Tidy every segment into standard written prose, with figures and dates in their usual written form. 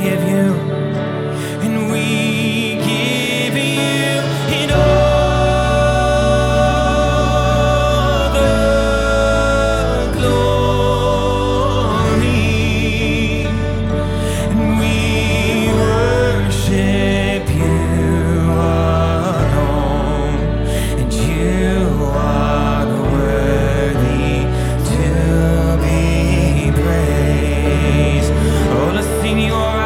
give you, and we give you in all the glory, and we worship you alone, and you are worthy to be praised. Oh, let's sing your Alpha.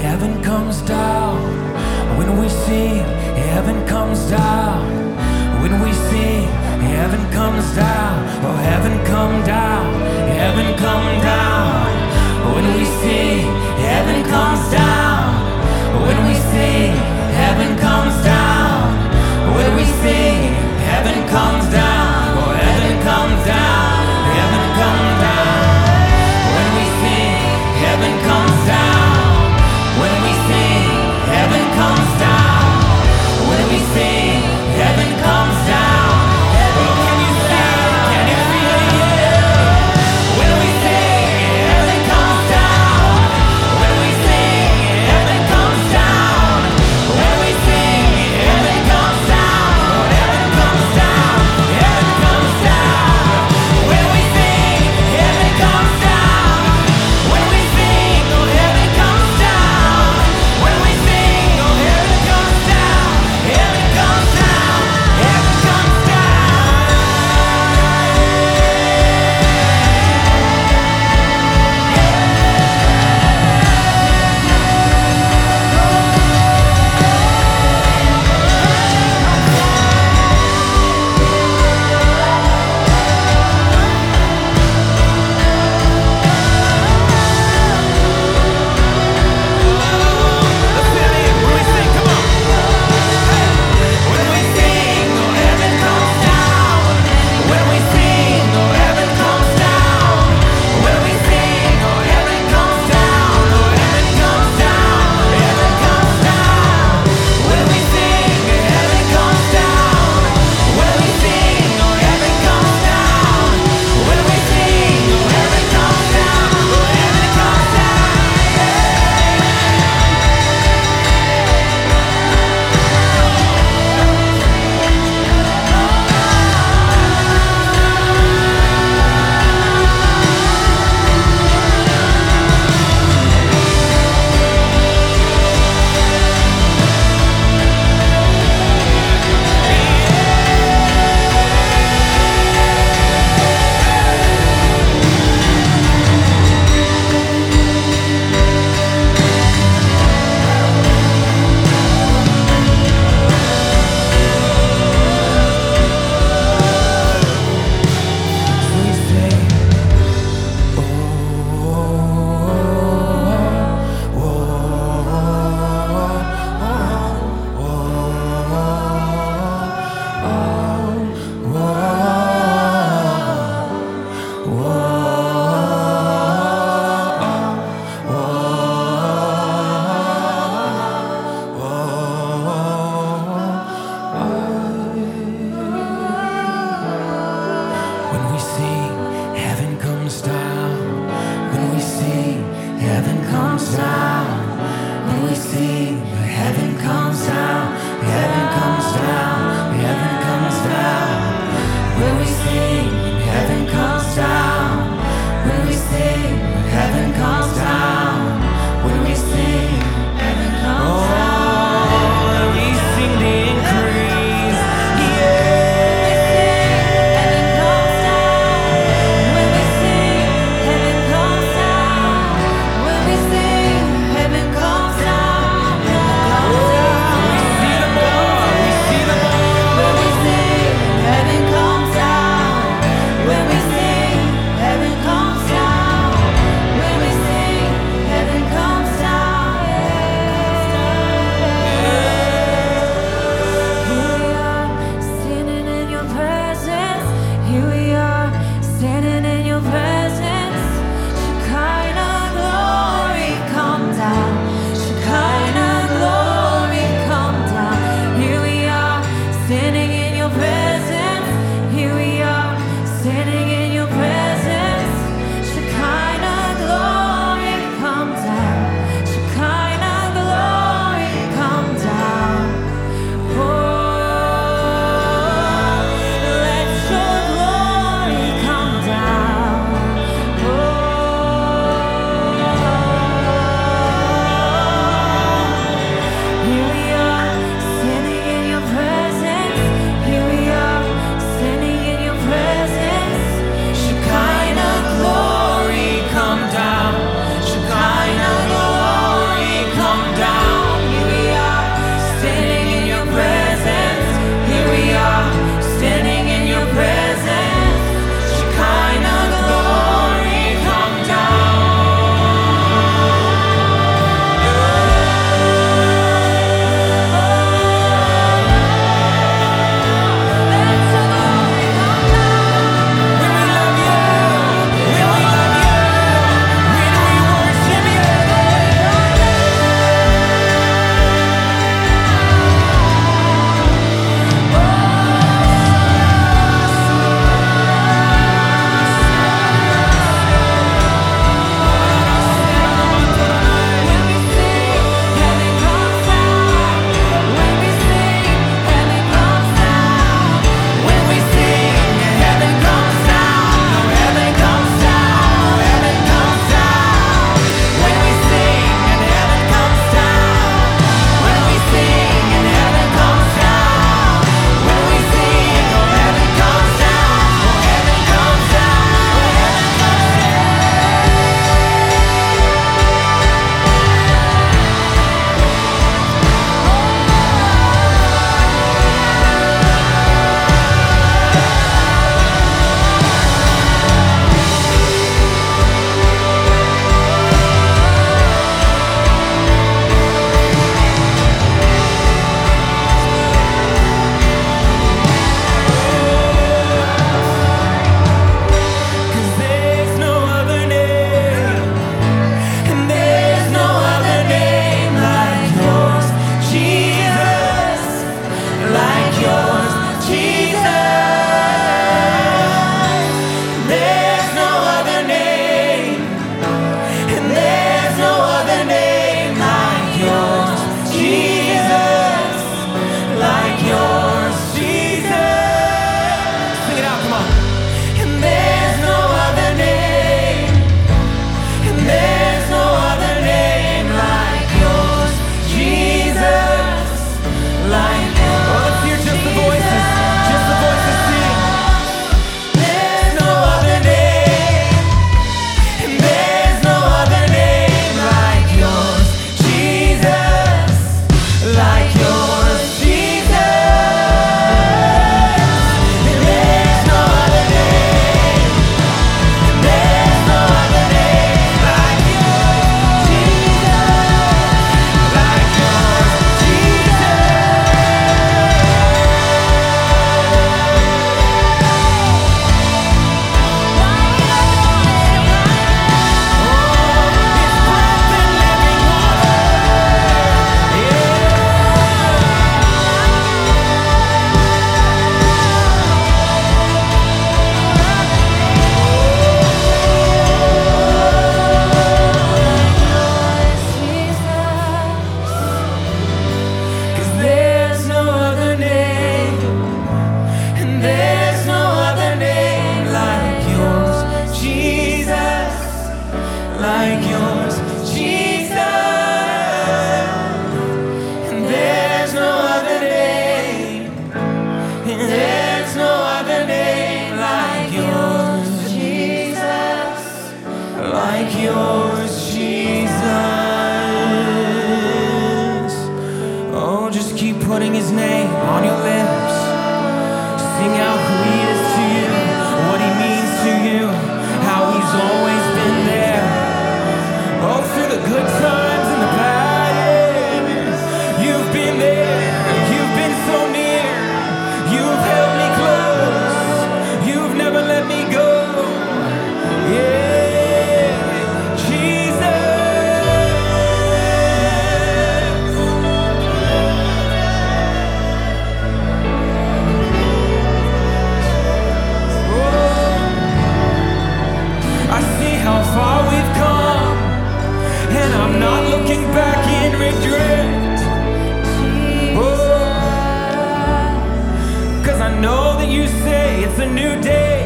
Heaven comes down. Can you stand? Can you feel it? comes down, and we sing, heaven comes down, heaven comes down, heaven comes down. When we sing, heaven comes down. When we sing, heaven comes down. When we sing, heaven comes down. Oh, and we sing the increase. Yeah. Heaven comes down. When we sing, heaven comes down. When we sing. like yours, Jesus. And there's no other name, and there's no other name like yours, Jesus, like yours, Jesus. Oh, just keep putting his name on your lips. Sing out who he is to you, what he means to you, how he's always been there. Oh, through the good times and the bad, you've been there, you've been so near, you've held me close, you've never let me go. Yeah, Jesus. How far we've come, and I'm not looking back in regret. Oh, 'cause I know that you say it's a new day,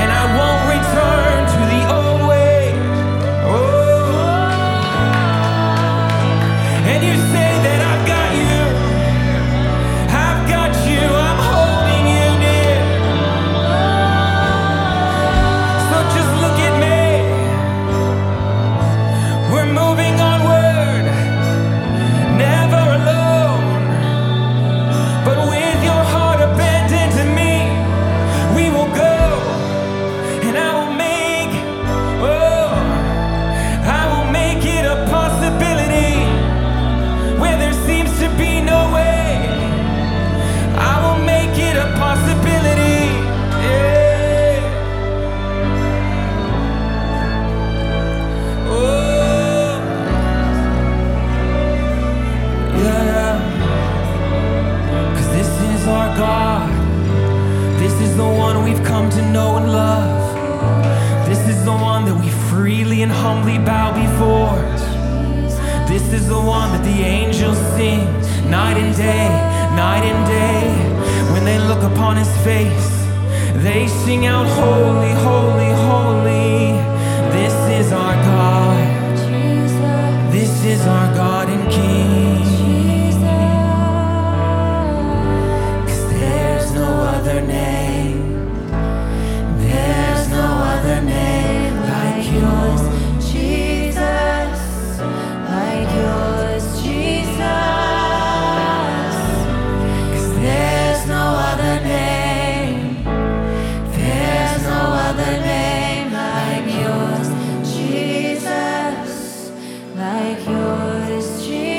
and I won't return to the old way. Oh, and you say that I've got you, I'm holding you near. Moving onward, never alone, but with your heart abandoned to me, we will go, and I will make it a possibility where there seems to be no way. I will make it a possibility. Yeah. Oh. Our God, this is the one we've come to know and love. This is the one that we freely and humbly bow before. This is the one that the angels sing night and day. When they look upon his face, they sing out, holy, holy, holy. This is our God. This is our God and King. Name. There's no other name like yours, Jesus, like yours, Jesus. 'Cause there's no other name, there's no other name like yours, Jesus, like yours, Jesus.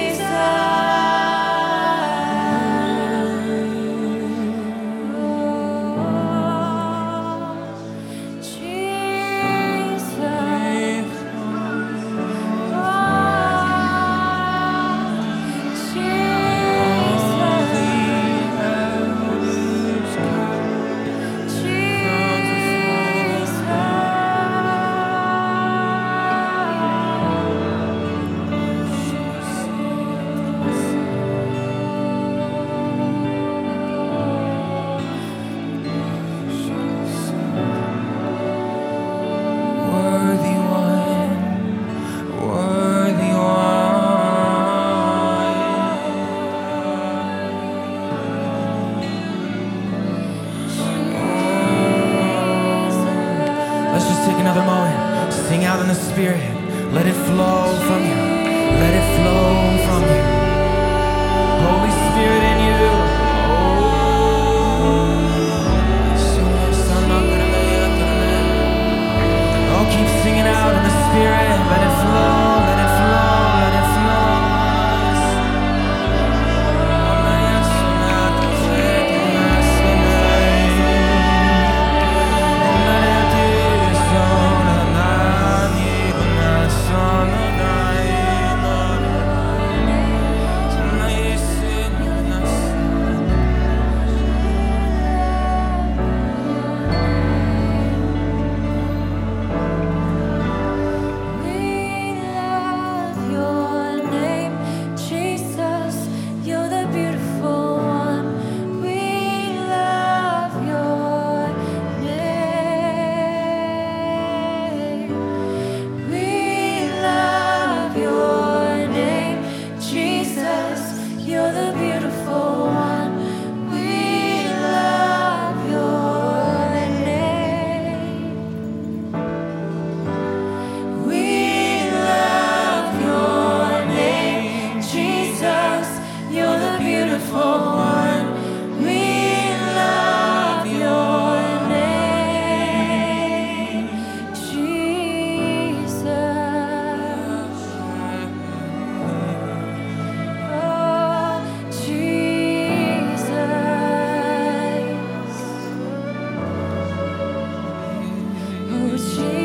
would change.